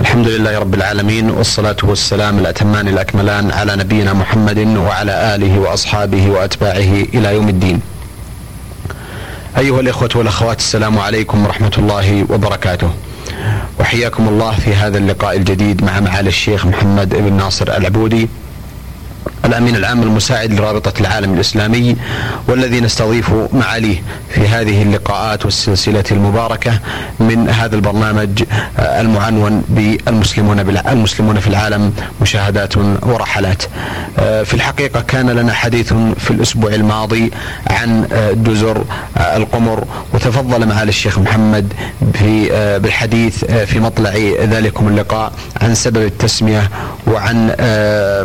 الحمد لله رب العالمين، والصلاة والسلام الأتمان الأكملان على نبينا محمد وعلى آله وأصحابه وأتباعه إلى يوم الدين. أيها الإخوة والأخوات، السلام عليكم ورحمة الله وبركاته، وحياكم الله في هذا اللقاء الجديد مع معالي الشيخ محمد ابن ناصر العبودي، الأمين العام المساعد لرابطة العالم الإسلامي، والذي نستضيف معاليه في هذه اللقاءات والسلسلة المباركة من هذا البرنامج المعنون بالمسلمون في العالم، مشاهدات ورحلات. في الحقيقة كان لنا حديث في الأسبوع الماضي عن جزر القمر، وتفضل معالي الشيخ محمد بالحديث في مطلع ذلكم اللقاء عن سبب التسمية وعن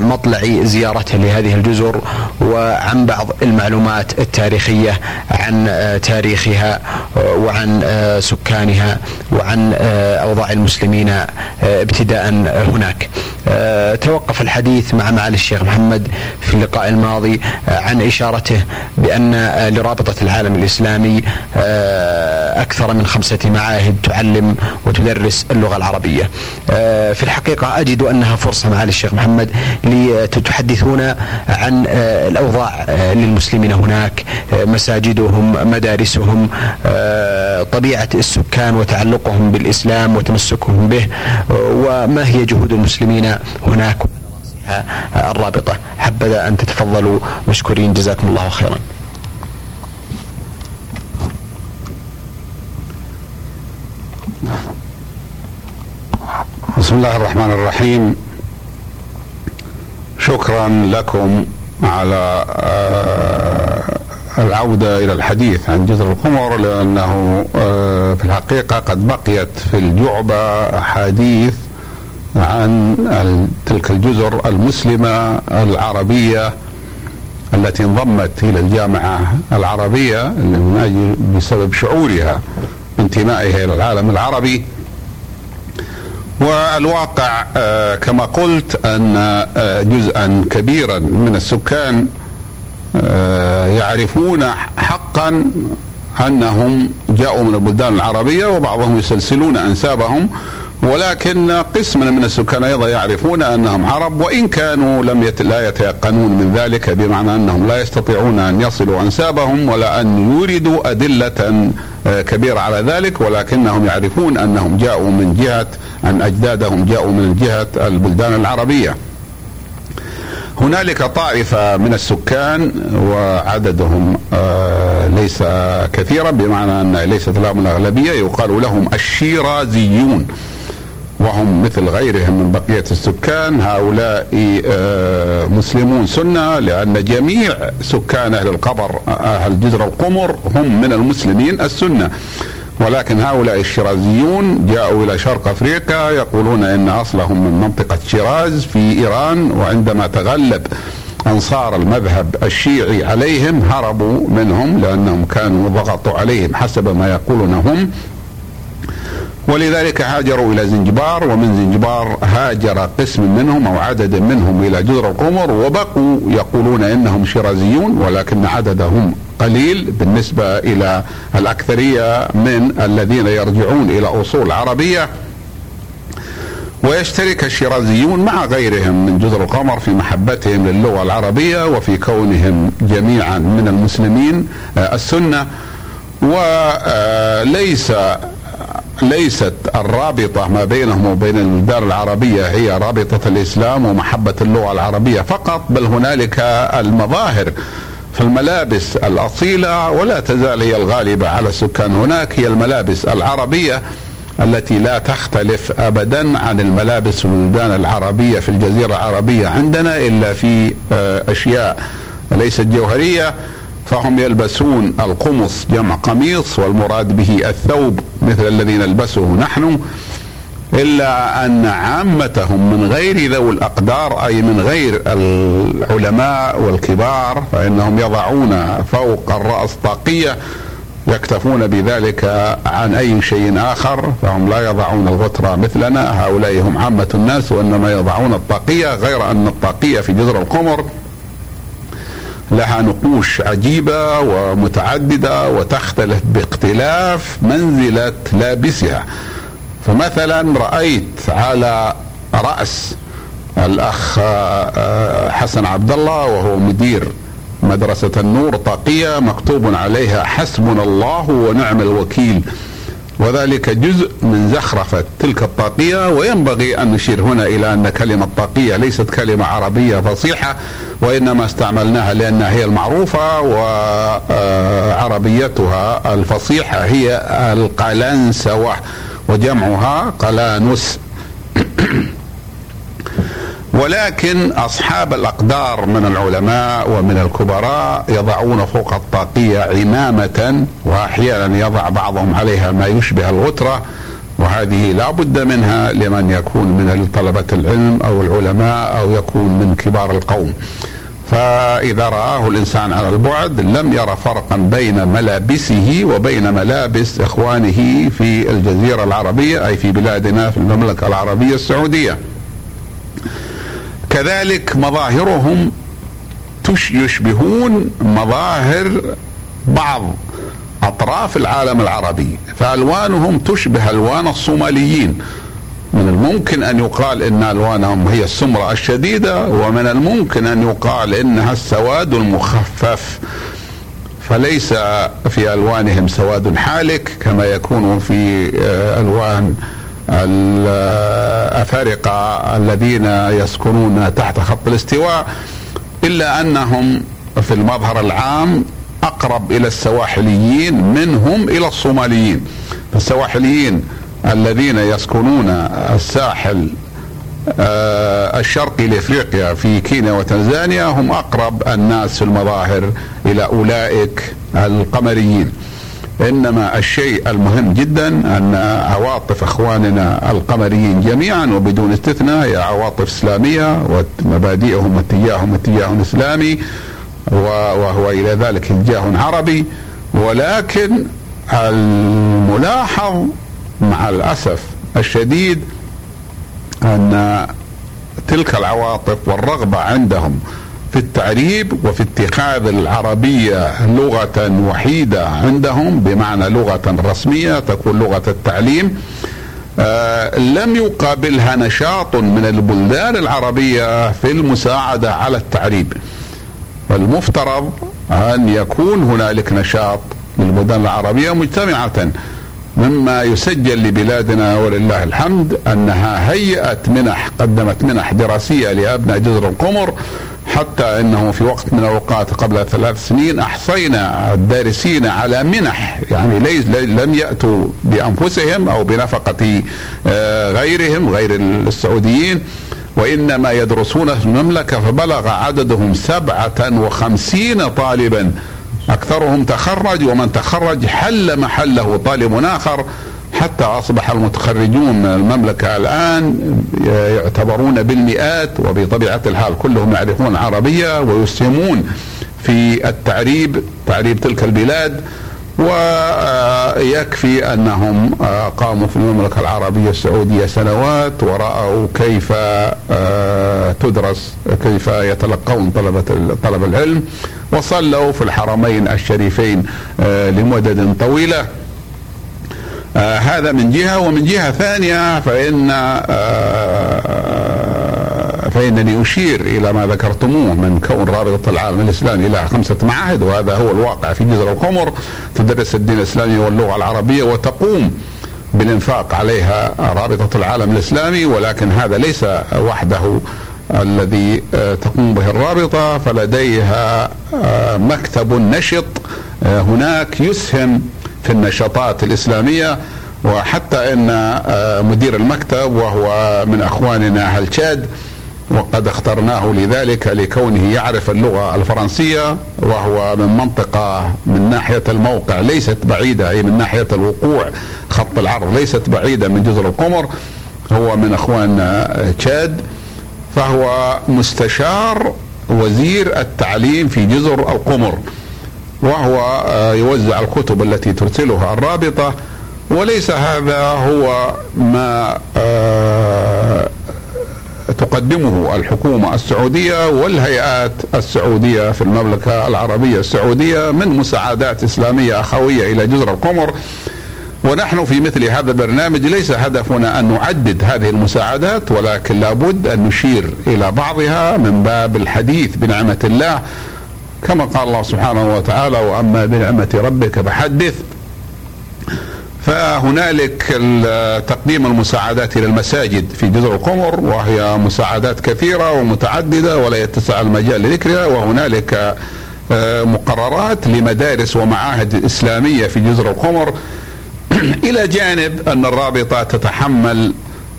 مطلع زيارة لهذه الجزر وعن بعض المعلومات التاريخية عن تاريخها وعن سكانها وعن أوضاع المسلمين ابتداء هناك. توقف الحديث مع معالي الشيخ محمد في اللقاء الماضي عن إشارته بأن لرابطة العالم الإسلامي أكثر من 5 معاهد تعلم وتدرس اللغة العربية. في الحقيقة أجد أنها فرصة معالي الشيخ محمد لتتحدثون عن الأوضاع للمسلمين هناك، مساجدهم، مدارسهم، طبيعة السكان وتعلقهم بالإسلام وتمسكهم به، وما هي جهود المسلمين هناك الرابطة. حبذا أن تتفضلوا مشكورين، جزاكم الله خيرا. بسم الله الرحمن الرحيم. شكرا لكم على العودة إلى الحديث عن جزر القمر، لأنه في الحقيقة قد بقيت في الجعبة أحاديث عن تلك الجزر المسلمة العربية التي انضمت إلى الجامعة العربية من أجل بسبب شعورها بانتمائها إلى العالم العربي. والواقع كما قلت أن جزءا كبيرا من السكان يعرفون حقا أنهم جاءوا من البلدان العربية، وبعضهم يسلسلون أنسابهم، ولكن قسما من السكان أيضا يعرفون أنهم عرب، وإن كانوا لا يتيقنون من ذلك، بمعنى أنهم لا يستطيعون أن يصلوا أنسابهم ولا أن يوردوا أدلة كبيرة على ذلك، ولكنهم يعرفون أنهم جاءوا من جهة، أن أجدادهم جاءوا من جهة البلدان العربية. هنالك طائفة من السكان وعددهم ليس كثيرا، بمعنى أن ليست لهم الأغلبية، يقال لهم الشيرازيون، وهم مثل غيرهم من بقية السكان. هؤلاء مسلمون سنة، لأن جميع سكان أهل القبر، أهل جزر القمر، هم من المسلمين السنة، ولكن هؤلاء الشيرازيون جاءوا إلى شرق أفريقيا، يقولون إن أصلهم من منطقة شيراز في إيران، وعندما تغلب أنصار المذهب الشيعي عليهم هربوا منهم، لأنهم كانوا ضغطوا عليهم حسب ما يقولون هم، ولذلك هاجروا إلى زنجبار، ومن زنجبار هاجر قسم منهم أو عدد منهم إلى جزر القمر، وبقوا يقولون إنهم شيرازيون، ولكن عددهم قليل بالنسبة إلى الأكثرية من الذين يرجعون إلى أصول عربية. ويشترك الشيرازيون مع غيرهم من جزر القمر في محبتهم للغة العربية وفي كونهم جميعا من المسلمين السنة. ليست الرابطة ما بينهم وبين البلدان العربية هي رابطة الإسلام ومحبة اللغة العربية فقط، بل هنالك المظاهر في الملابس الأصيلة، ولا تزال هي الغالبة على السكان هناك، هي الملابس العربية التي لا تختلف أبدا عن الملابس البلدان العربية في الجزيرة العربية عندنا، إلا في أشياء ليست جوهرية. فهم يلبسون القمص، جمع قميص، والمراد به الثوب مثل الذي نلبسه نحن، إلا أن عامتهم من غير ذوي الأقدار، أي من غير العلماء والكبار، فإنهم يضعون فوق الرأس طاقية، يكتفون بذلك عن أي شيء آخر، فهم لا يضعون الغترة مثلنا، هؤلاء هم عامة الناس، وإنما يضعون الطاقية. غير أن الطاقية في جزر القمر لها نقوش عجيبة ومتعددة، وتختلف باختلاف منزلة لابسها، فمثلا رأيت على رأس الأخ حسن عبد الله وهو مدير مدرسة النور طاقية مكتوب عليها حسبنا الله ونعم الوكيل، وذلك جزء من زخرفة تلك الطاقية. وينبغي أن نشير هنا إلى أن كلمة طاقية ليست كلمة عربية فصيحة، وإنما استعملناها لأنها هي المعروفة، وعربيتها الفصيحة هي القلنسوة وجمعها قلانوس. ولكن أصحاب الأقدار من العلماء ومن الكبراء يضعون فوق الطاقية عمامة، وأحيانا يضع بعضهم عليها ما يشبه الغترة، وهذه لا بد منها لمن يكون من طلبة العلم أو العلماء أو يكون من كبار القوم. فإذا رآه الإنسان على البعد لم يرى فرقا بين ملابسه وبين ملابس إخوانه في الجزيرة العربية، أي في بلادنا في المملكة العربية السعودية. كذلك مظاهرهم يشبهون مظاهر بعض أطراف العالم العربي، فألوانهم تشبه ألوان الصوماليين. من الممكن أن يقال إن ألوانهم هي السمرة الشديدة، ومن الممكن أن يقال إنها السواد المخفف، فليس في ألوانهم سواد حالك كما يكون في ألوان الأفارقة الذين يسكنون تحت خط الاستواء، إلا أنهم في المظهر العام أقرب إلى السواحليين منهم إلى الصوماليين. فالسواحليين الذين يسكنون الساحل الشرقي لإفريقيا في كينيا وتنزانيا هم أقرب الناس في المظاهر إلى أولئك القمريين. إنما الشيء المهم جدا أن عواطف إخواننا القمريين جميعا وبدون استثناء هي عواطف إسلامية، ومبادئهم اتجاههم إسلامي، وهو إلى ذلك اتجاه عربي. ولكن الملاحظ مع الأسف الشديد أن تلك العواطف والرغبة عندهم في التعريب وفي اتخاذ العربية لغة وحيدة عندهم، بمعنى لغة رسمية تكون لغة التعليم، لم يقابلها نشاط من البلدان العربية في المساعدة على التعريب. والمفترض أن يكون هنالك نشاط للبلدان العربية مجتمعة، مما يسجل لبلادنا ولله الحمد أنها هيئت منح، قدمت منح دراسية لأبناء جزر القمر، حتى أنه في وقت من الأوقات قبل 3 سنين أحصينا الدارسين على منح، يعني لم يأتوا بأنفسهم أو بنفقة غيرهم غير السعوديين، وإنما يدرسون في المملكة، فبلغ عددهم 57 طالبا، أكثرهم تخرج، ومن تخرج حل محله طالب آخر، حتى أصبح المتخرجون من المملكة الآن يعتبرون بالمئات. وبطبيعة الحال كلهم يعرفون العربية ويسهمون في التعريب، تعريب تلك البلاد. ويكفي أنهم قاموا في المملكة العربية السعودية سنوات ورأوا كيف تدرس، كيف يتلقون طلب العلم، وصلوا في الحرمين الشريفين لمدد طويلة. هذا من جهة. ومن جهة ثانية فإنني أشير إلى ما ذكرتموه من كون رابطة العالم الإسلامي إلى 5 معاهد، وهذا هو الواقع في جزر القمر، تدرس الدين الإسلامي واللغة العربية وتقوم بالإنفاق عليها رابطة العالم الإسلامي. ولكن هذا ليس وحده الذي تقوم به الرابطة، فلديها مكتب نشط هناك يسهم في النشاطات الإسلامية، وحتى أن مدير المكتب وهو من أخواننا أهل تشاد، وقد اخترناه لذلك لكونه يعرف اللغة الفرنسية، وهو من منطقة من ناحية الموقع ليست بعيدة، أي من ناحية الوقوع خط العرض ليست بعيدة من جزر القمر، هو من أخواننا تشاد، فهو مستشار وزير التعليم في جزر القمر، وهو يوزع الكتب التي ترسلها الرابطة. وليس هذا هو ما تقدمه الحكومة السعودية والهيئات السعودية في المملكة العربية السعودية من مساعدات إسلامية أخوية إلى جزر القمر. ونحن في مثل هذا البرنامج ليس هدفنا أن نعدد هذه المساعدات، ولكن لابد أن نشير إلى بعضها من باب الحديث بنعمة الله، كما قال الله سبحانه وتعالى: وأما بنعمة ربك فحدث. فهنالك تقديم المساعدات إلى المساجد في جزر القمر، وهي مساعدات كثيرة ومتعددة ولا يتسع المجال لذكرها، وهنالك مقررات لمدارس ومعاهد إسلامية في جزر القمر، إلى جانب أن الرابطة تتحمل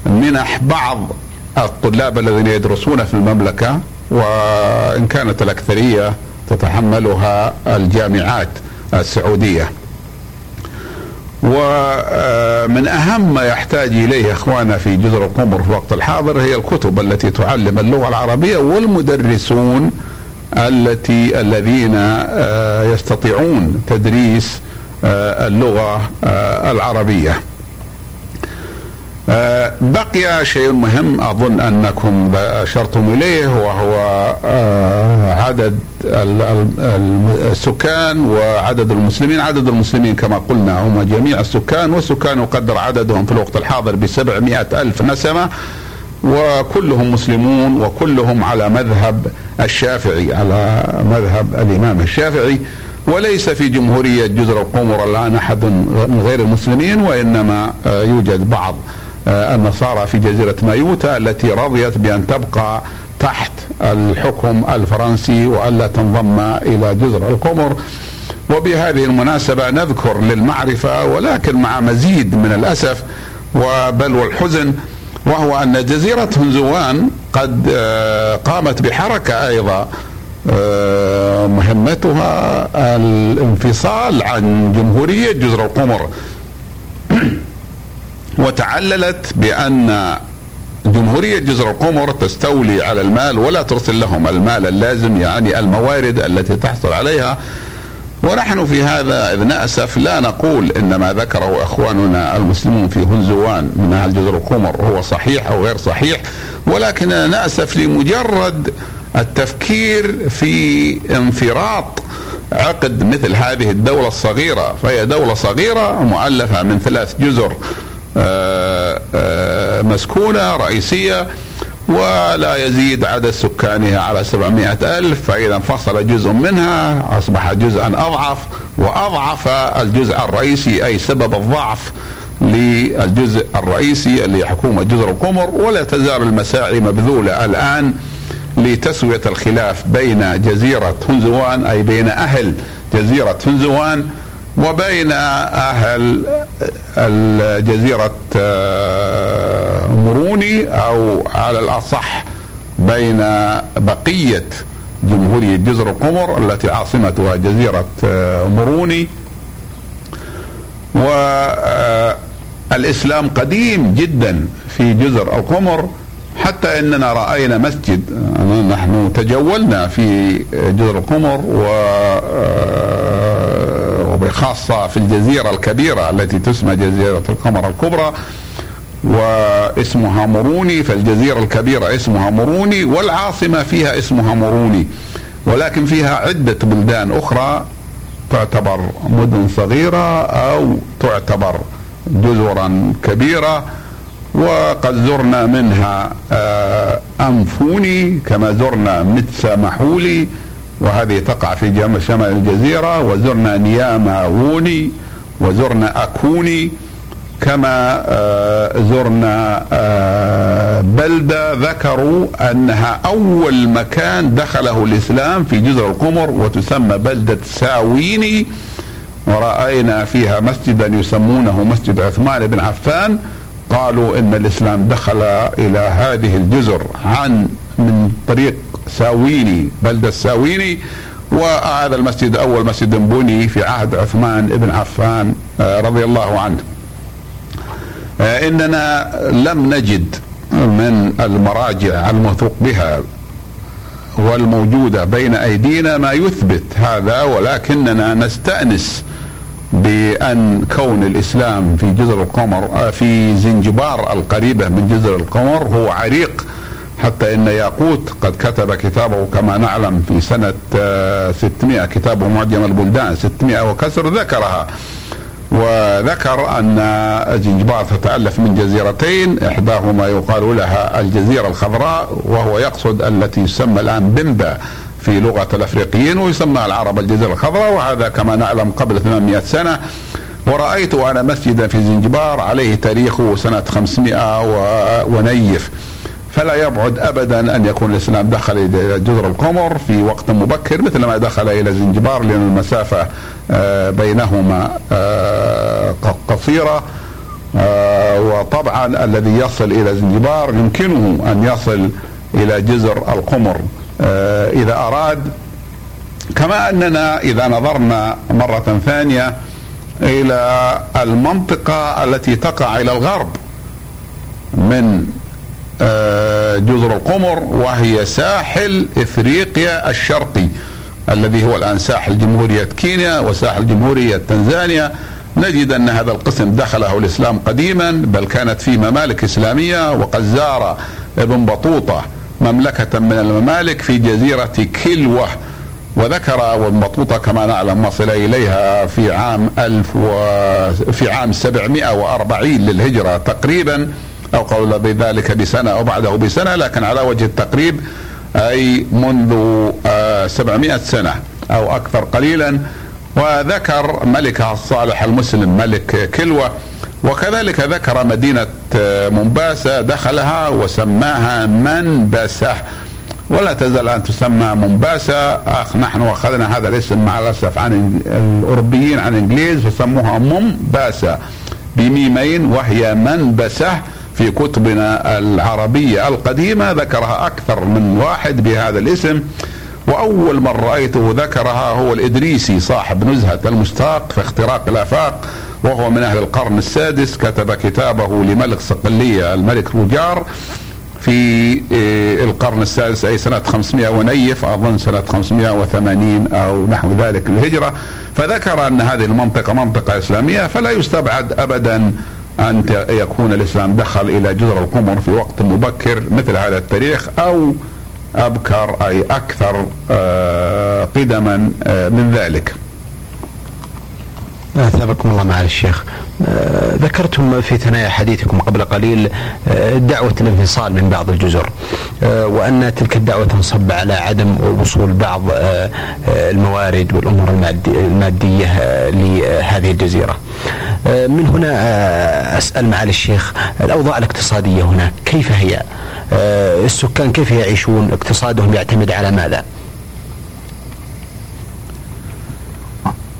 منح بعض الطلاب الذين يدرسون في المملكة، وإن كانت الأكثرية تتحملها الجامعات السعودية. ومن أهم ما يحتاج إليه إخواننا في جزر القمر في الوقت الحاضر هي الكتب التي تعلم اللغة العربية، والمدرسون الذين يستطيعون تدريس اللغة العربية. بقي شيء مهم أظن أنكم أشرتم إليه، وهو عدد السكان وعدد المسلمين. عدد المسلمين كما قلنا هم جميع السكان، والسكان يقدر عددهم في الوقت الحاضر ب700,000 نسمة، وكلهم مسلمون، وكلهم على مذهب الشافعي، على مذهب الإمام الشافعي. وليس في جمهورية جزر القمر الآن أحد من غير المسلمين، وإنما يوجد بعض النصارى في جزيرة مايوتا التي رضيت بأن تبقى تحت الحكم الفرنسي وألا تنضم إلى جزر القمر. وبهذه المناسبة نذكر للمعرفة، ولكن مع مزيد من الأسف وبل والحزن، وهو أن جزيرة هنزوان قد قامت بحركة أيضا مهمتها الانفصال عن جمهورية جزر القمر، وتعللت بأن جمهورية جزر القمر تستولي على المال ولا ترسل لهم المال اللازم، يعني الموارد التي تحصل عليها. ونحن في هذا إذ نأسف لا نقول إن ما ذكره أخواننا المسلمون في هنزوان من أهل جزر القمر هو صحيح أو غير صحيح، ولكننا نأسف لمجرد التفكير في انفراط عقد مثل هذه الدولة الصغيرة. فهي دولة صغيرة مؤلفة من 3 جزر مسكونة رئيسية، ولا يزيد عدد سكانها على 700,000. فإذا انفصل جزء منها أصبح جزءا أضعف، وأضعف الجزء الرئيسي، أي سبب الضعف للجزء الرئيسي اللي حكومة جزر القمر. ولا تزال المساعي مبذولة الآن لتسوية الخلاف بين جزيرة هنزوان، أي بين أهل جزيرة هنزوان، وبين أهل جزيرة مروني، أو على الأصح بين بقية جمهورية جزر القمر التي عاصمتها جزيرة مروني. والإسلام قديم جدا في جزر القمر، حتى أننا رأينا مسجد، نحن تجولنا في جزر القمر وبخاصة في الجزيرة الكبيرة التي تسمى جزيرة القمر الكبرى، واسمها مروني. فالجزيرة الكبيرة اسمها مروني، والعاصمة فيها اسمها مروني، ولكن فيها عدة بلدان أخرى تعتبر مدن صغيرة أو تعتبر جزرا كبيرة، وقد زرنا منها أنفوني، كما زرنا متسامحولي وهذه تقع في شمال الجزيرة، وزرنا نياماوني، وزرنا أكوني، كما زرنا بلدة ذكروا أنها أول مكان دخله الإسلام في جزر القمر، وتسمى بلدة ساويني، ورأينا فيها مسجدا يسمونه مسجد عثمان بن عفان. قالوا إن الإسلام دخل إلى هذه الجزر من طريق ساويني، بلدة ساويني. وهذا المسجد أول مسجد بني في عهد عثمان بن عفان رضي الله عنه. إننا لم نجد من المراجع الموثوق بها والموجودة بين أيدينا ما يثبت هذا، ولكننا نستأنس بأن كون الإسلام في جزر القمر، في زنجبار القريبة من جزر القمر، هو عريق. حتى إن ياقوت قد كتب كتابه كما نعلم في سنة 600، كتابه معجم البلدان 600 وكسر، ذكرها وذكر أن زنجبار تتألف من جزيرتين، إحداهما يقال لها الجزيرة الخضراء، وهو يقصد التي يسمى الآن بمبا في لغة الأفريقيين، ويسمى العرب الجزيرة الخضراء، وهذا كما نعلم قبل 800 سنة. ورأيت أنا مسجدا في زنجبار عليه تاريخه سنة 500 ونيف، فلا يبعد أبدا أن يكون الإسلام دخل إلى جزر القمر في وقت مبكر مثلما دخل إلى زنجبار، لأن المسافة بينهما قصيرة. وطبعا الذي يصل إلى زنجبار يمكنه أن يصل إلى جزر القمر إذا أراد. كما أننا إذا نظرنا مرة ثانية إلى المنطقة التي تقع إلى الغرب من جزر القمر، وهي ساحل إفريقيا الشرقي الذي هو الآن ساحل جمهورية كينيا وساحل جمهورية تنزانيا، نجد أن هذا القسم دخله الإسلام قديما، بل كانت فيه ممالك إسلامية. وقد زار ابن بطوطه مملكة من الممالك في جزيرة كيلوه، وذكر ابن بطوطه كما نعلم وصل إليها في عام 740 للهجرة تقريبا، أو قول بذلك بسنة أو بعده بسنة، لكن على وجه التقريب أي منذ 700 سنة أو أكثر قليلا. وذكر ملكها الصالح المسلم ملك كيلوه، وكذلك ذكر مدينة مومباسا دخلها وسماها منبسة، ولا تزال أن تسمى مومباسا. نحن أخذنا هذا الاسم مع الأسف عن الأوروبيين عن الإنجليز وسموها مومباسا بميمين، وهي منبسة في كتبنا العربية القديمة، ذكرها أكثر من واحد بهذا الاسم. وأول من رأيته ذكرها هو الإدريسي صاحب نزهة المشتاق في اختراق الأفاق، وهو من أهل القرن السادس، كتب كتابه لملك صقلية الملك روجار في القرن السادس، أي سنة 500 ونيف، أظن سنة 580 أو نحو ذلك الهجرة. فذكر أن هذه المنطقة منطقة إسلامية، فلا يستبعد أبدا أن يكون الإسلام دخل إلى جزر القمر في وقت مبكر مثل هذا التاريخ أو أبكر، أي أكثر قدما من ذلك. أثابكم الله معالي الشيخ. ذكرتم في ثنايا حديثكم قبل قليل دعوة الانفصال من بعض الجزر، وأن تلك الدعوة تنصب على عدم وصول بعض الموارد والأمور المادية لهذه الجزيرة. من هنا أسأل معالي الشيخ، الأوضاع الاقتصادية هنا كيف هي؟ السكان كيف يعيشون؟ اقتصادهم يعتمد على ماذا؟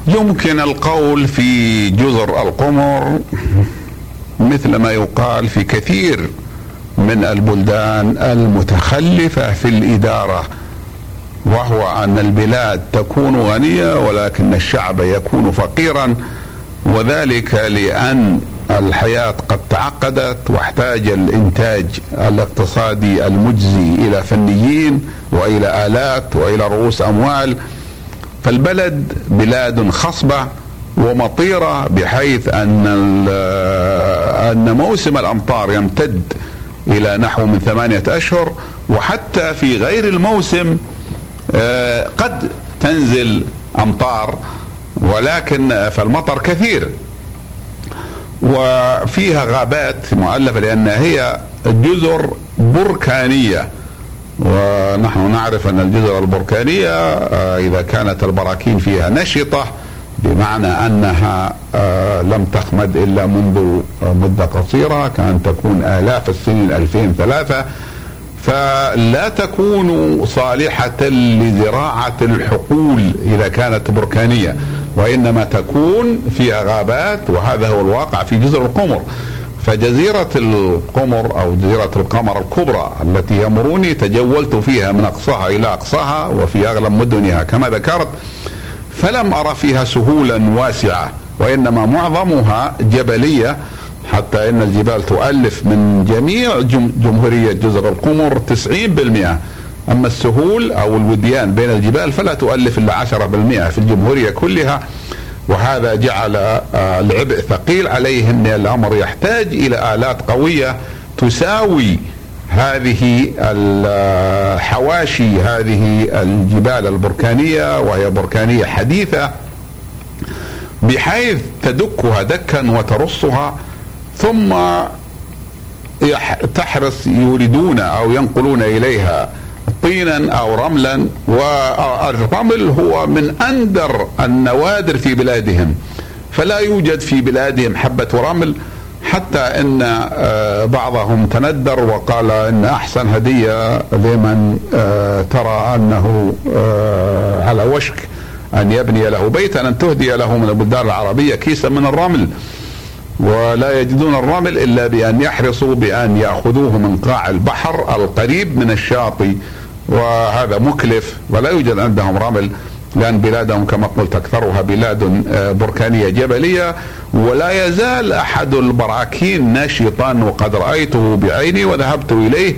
يمكن القول في جزر القمر مثل ما يقال في كثير من البلدان المتخلفة في الإدارة، وهو أن البلاد تكون غنية ولكن الشعب يكون فقيرا، وذلك لأن الحياة قد تعقدت، واحتاج الإنتاج الاقتصادي المجزي إلى فنيين وإلى آلات وإلى رؤوس أموال. فالبلد بلاد خصبة ومطيرة، بحيث أن موسم الأمطار يمتد إلى نحو من 8 أشهر، وحتى في غير الموسم قد تنزل أمطار، ولكن فالمطر كثير. وفيها غابات مؤلفة، لأن هي جزر بركانية، ونحن نعرف أن الجزر البركانية إذا كانت البراكين فيها نشطة، بمعنى أنها لم تخمد إلا منذ مدة قصيرة، كأن تكون آلاف السنين 2000-3، فلا تكون صالحة لزراعة الحقول إذا كانت بركانية، وإنما تكون فيها غابات، وهذا هو الواقع في جزر القمر. فجزيرة القمر أو جزيرة القمر الكبرى التي يمروني تجولت فيها من أقصاها إلى أقصاها وفي أغلب مدنها كما ذكرت، فلم أرى فيها سهولا واسعة، وإنما معظمها جبلية، حتى إن الجبال تؤلف من جميع جمهورية جزر القمر 90%، أما السهول أو الوديان بين الجبال فلا تؤلف إلا 10% في الجمهورية كلها، وهذا جعل العبء ثقيل عليهم. الأمر يحتاج إلى آلات قوية تساوي هذه الحواشي، هذه الجبال البركانية، وهي بركانية حديثة، بحيث تدكها دكا وترصها، ثم تحرص يوردون أو ينقلون إليها طينا أو رملا، والرمل هو من أندر النوادر في بلادهم، فلا يوجد في بلادهم حبة رمل، حتى أن بعضهم تندر وقال أن أحسن هدية لمن ترى أنه على وشك أن يبني له بيتا أن تهدي له من البلدان العربية كيسا من الرمل، ولا يجدون الرمل إلا بأن يحرصوا بأن يأخذوه من قاع البحر القريب من الشاطئ، وهذا مكلف، ولا يوجد عندهم رمل، لأن بلادهم كما قلت أكثرها بلاد بركانية جبلية. ولا يزال أحد البراكين نشطا، وقد رأيته بعيني وذهبت إليه،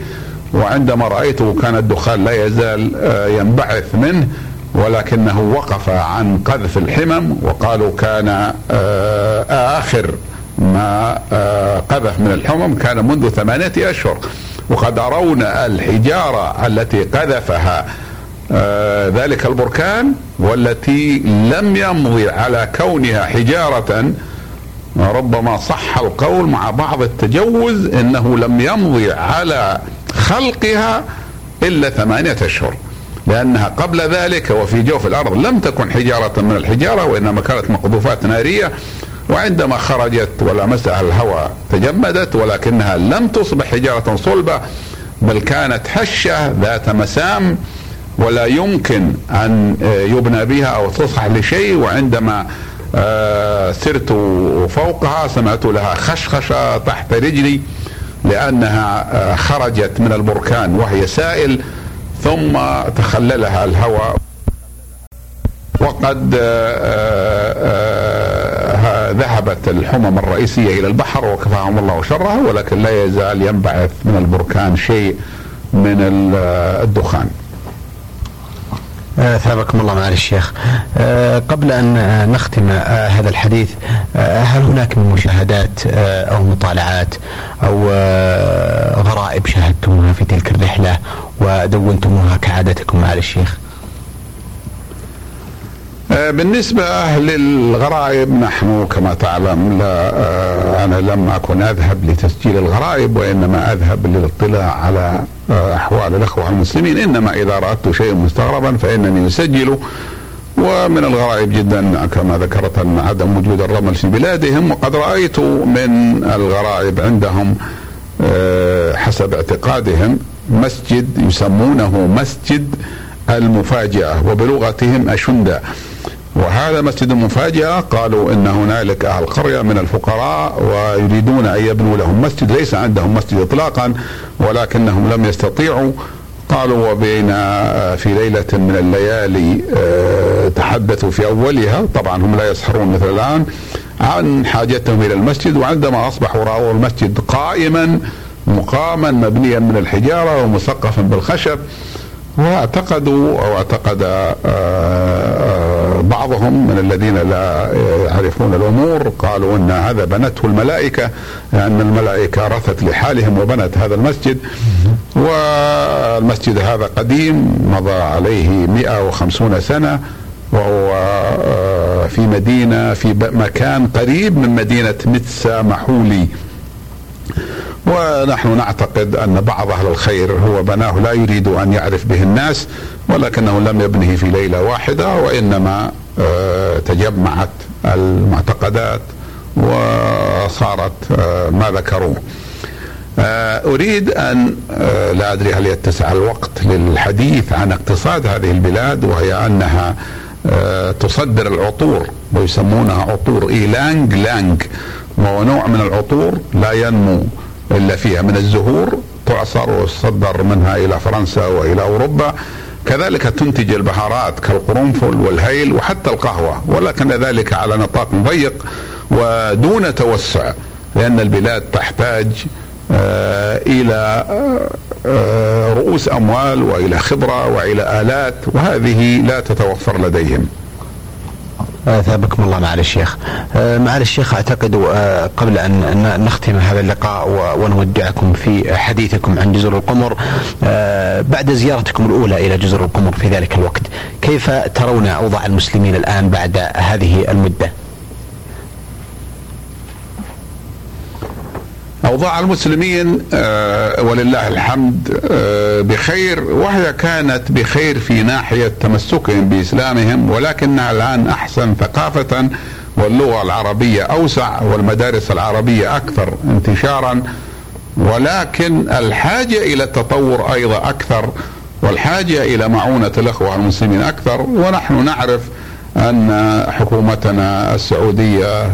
وعندما رأيته كان الدخان لا يزال ينبعث منه، ولكنه وقف عن قذف الحمم، وقالوا كان آخر ما قذف من الحمم كان منذ 8 أشهر، وقد أرون الحجارة التي قذفها ذلك البركان، والتي لم يمضي على كونها حجارة، ربما صح القول مع بعض التجوز إنه لم يمضي على خلقها إلا 8 أشهر، لأنها قبل ذلك وفي جوف الأرض لم تكن حجارة من الحجارة، وإنما كانت مقذوفات نارية، وعندما خرجت ولمسها الهواء تجمدت، ولكنها لم تصبح حجارة صلبة، بل كانت هشة ذات مسام ولا يمكن أن يبنى بها أو تصلح لشيء. وعندما سرت فوقها سمعت لها خشخشة تحت رجلي، لأنها خرجت من البركان وهي سائل، ثم تخللها الهواء، وقد ذهبت الحمم الرئيسية إلى البحر وكفاهم الله شرها، ولكن لا يزال ينبعث من البركان شيء من الدخان. ثابكم الله معالي الشيخ. قبل أن نختم هذا الحديث، هل هناك من مشاهدات أو مطالعات أو غرائب شاهدتموها في تلك الرحلة ودونتموها كعادتكم معالي الشيخ؟ بالنسبة للغرائب، نحن كما تعلم أنا لم أكن أذهب لتسجيل الغرائب، وإنما أذهب للاطلاع على أحوال الأخوة المسلمين، إنما إذا رأيت شيء مستغربا فإنني أسجله. ومن الغرائب جدا كما ذكرت أن عدم وجود الرمل في بلادهم، وقد رأيت من الغرائب عندهم حسب اعتقادهم مسجد يسمونه مسجد المفاجأة، وبلغتهم أشندة، وهذا مسجد المفاجأة قالوا إن هنالك أهل قرية من الفقراء ويريدون أن يبنوا لهم مسجد، ليس عندهم مسجد إطلاقا، ولكنهم لم يستطيعوا، قالوا وبين في ليلة من الليالي تحدثوا في أولها، طبعا هم لا يسهرون مثل الآن، عن حاجتهم إلى المسجد، وعندما أصبحوا رأوا المسجد قائما مقاما مبنيا من الحجارة ومسقفا بالخشب، واعتقدوا أو اعتقد بعضهم من الذين لا يعرفون الأمور قالوا أن هذا بنته الملائكة، لأن الملائكة رثت لحالهم وبنت هذا المسجد، والمسجد هذا قديم مضى عليه 150 سنة، وهو في مدينة في مكان قريب من مدينة متسا محولي، ونحن نعتقد أن بعض أهل الخير هو بناه لا يريد أن يعرف به الناس، ولكنه لم يبنه في ليلة واحدة، وإنما تجمعت المعتقدات وصارت ما ذكروه. أريد أن لا أدري هل يتسع الوقت للحديث عن اقتصاد هذه البلاد، وهي أنها تصدر العطور ويسمونها عطور إيلانج لانج، وهو نوع من العطور لا ينمو إلا فيها من الزهور، تعصر وتصدر منها إلى فرنسا وإلى أوروبا. كذلك تنتج البهارات كالقرنفل والهيل وحتى القهوة، ولكن ذلك على نطاق ضيق ودون توسع، لأن البلاد تحتاج إلى رؤوس أموال وإلى خبرة وإلى آلات، وهذه لا تتوفر لديهم. ثابكم الله معالي الشيخ. معالي الشيخ أعتقد قبل أن نختم هذا اللقاء ونودعكم في حديثكم عن جزر القمر، بعد زيارتكم الأولى إلى جزر القمر في ذلك الوقت، كيف ترون أوضاع المسلمين الآن بعد هذه المدة؟ أوضاع المسلمين ولله الحمد بخير، وهي كانت بخير في ناحية تمسكهم بإسلامهم، ولكنها الآن أحسن ثقافة، واللغة العربية أوسع، والمدارس العربية أكثر انتشارا، ولكن الحاجة إلى التطور أيضا أكثر، والحاجة إلى معونة الأخوة المسلمين أكثر. ونحن نعرف أن حكومتنا السعودية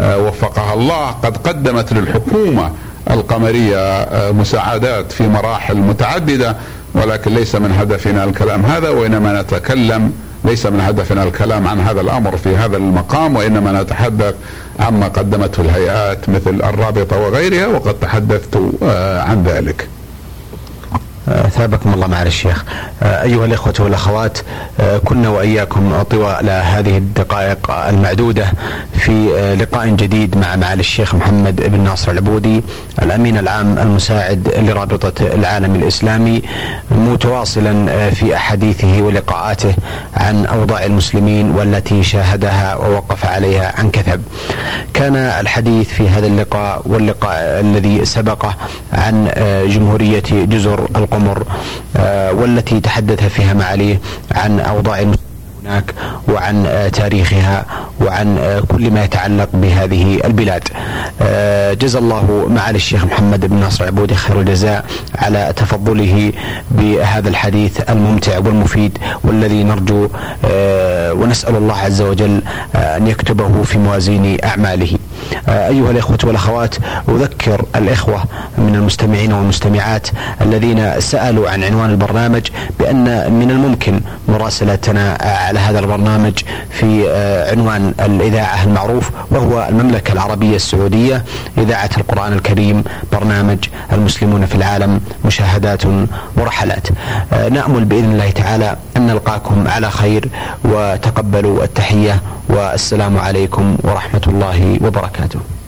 وفقها الله قد قدمت للحكومة القمرية مساعدات في مراحل متعددة، ولكن ليس من هدفنا الكلام هذا، وإنما نتكلم، ليس من هدفنا الكلام عن هذا الأمر في هذا المقام، وإنما نتحدث عما قدمته الهيئات مثل الرابطة وغيرها، وقد تحدثت عن ذلك. ثابكم الله معالي الشيخ. أيها الإخوة والأخوات، كنا وإياكم طوال هذه الدقائق المعدودة في لقاء جديد مع معالي الشيخ محمد ابن ناصر العبودي، الأمين العام المساعد لرابطة العالم الإسلامي، متواصلا في أحاديثه ولقاءاته عن أوضاع المسلمين والتي شاهدها ووقف عليها عن كثب. كان الحديث في هذا اللقاء واللقاء الذي سبقه عن جمهورية جزر القمر، والتي تحدث فيها معاليه عن أوضاع المسلمين هناك وعن تاريخها وعن كل ما يتعلق بهذه البلاد. جزا الله معالي الشيخ محمد بن ناصر العبودي خير الجزاء على تفضله بهذا الحديث الممتع والمفيد، والذي نرجو ونسأل الله عز وجل أن يكتبه في موازين أعماله. أيها الإخوة والأخوات، أذكر الإخوة من المستمعين والمستمعات الذين سألوا عن عنوان البرنامج بأن من الممكن مراسلتنا على هذا البرنامج في عنوان الإذاعة المعروف، وهو المملكة العربية السعودية، إذاعة القرآن الكريم، برنامج المسلمون في العالم، مشاهدات ورحلات. نأمل بإذن الله تعالى أن نلقاكم على خير، وتقبلوا التحية، والسلام عليكم ورحمة الله وبركاته.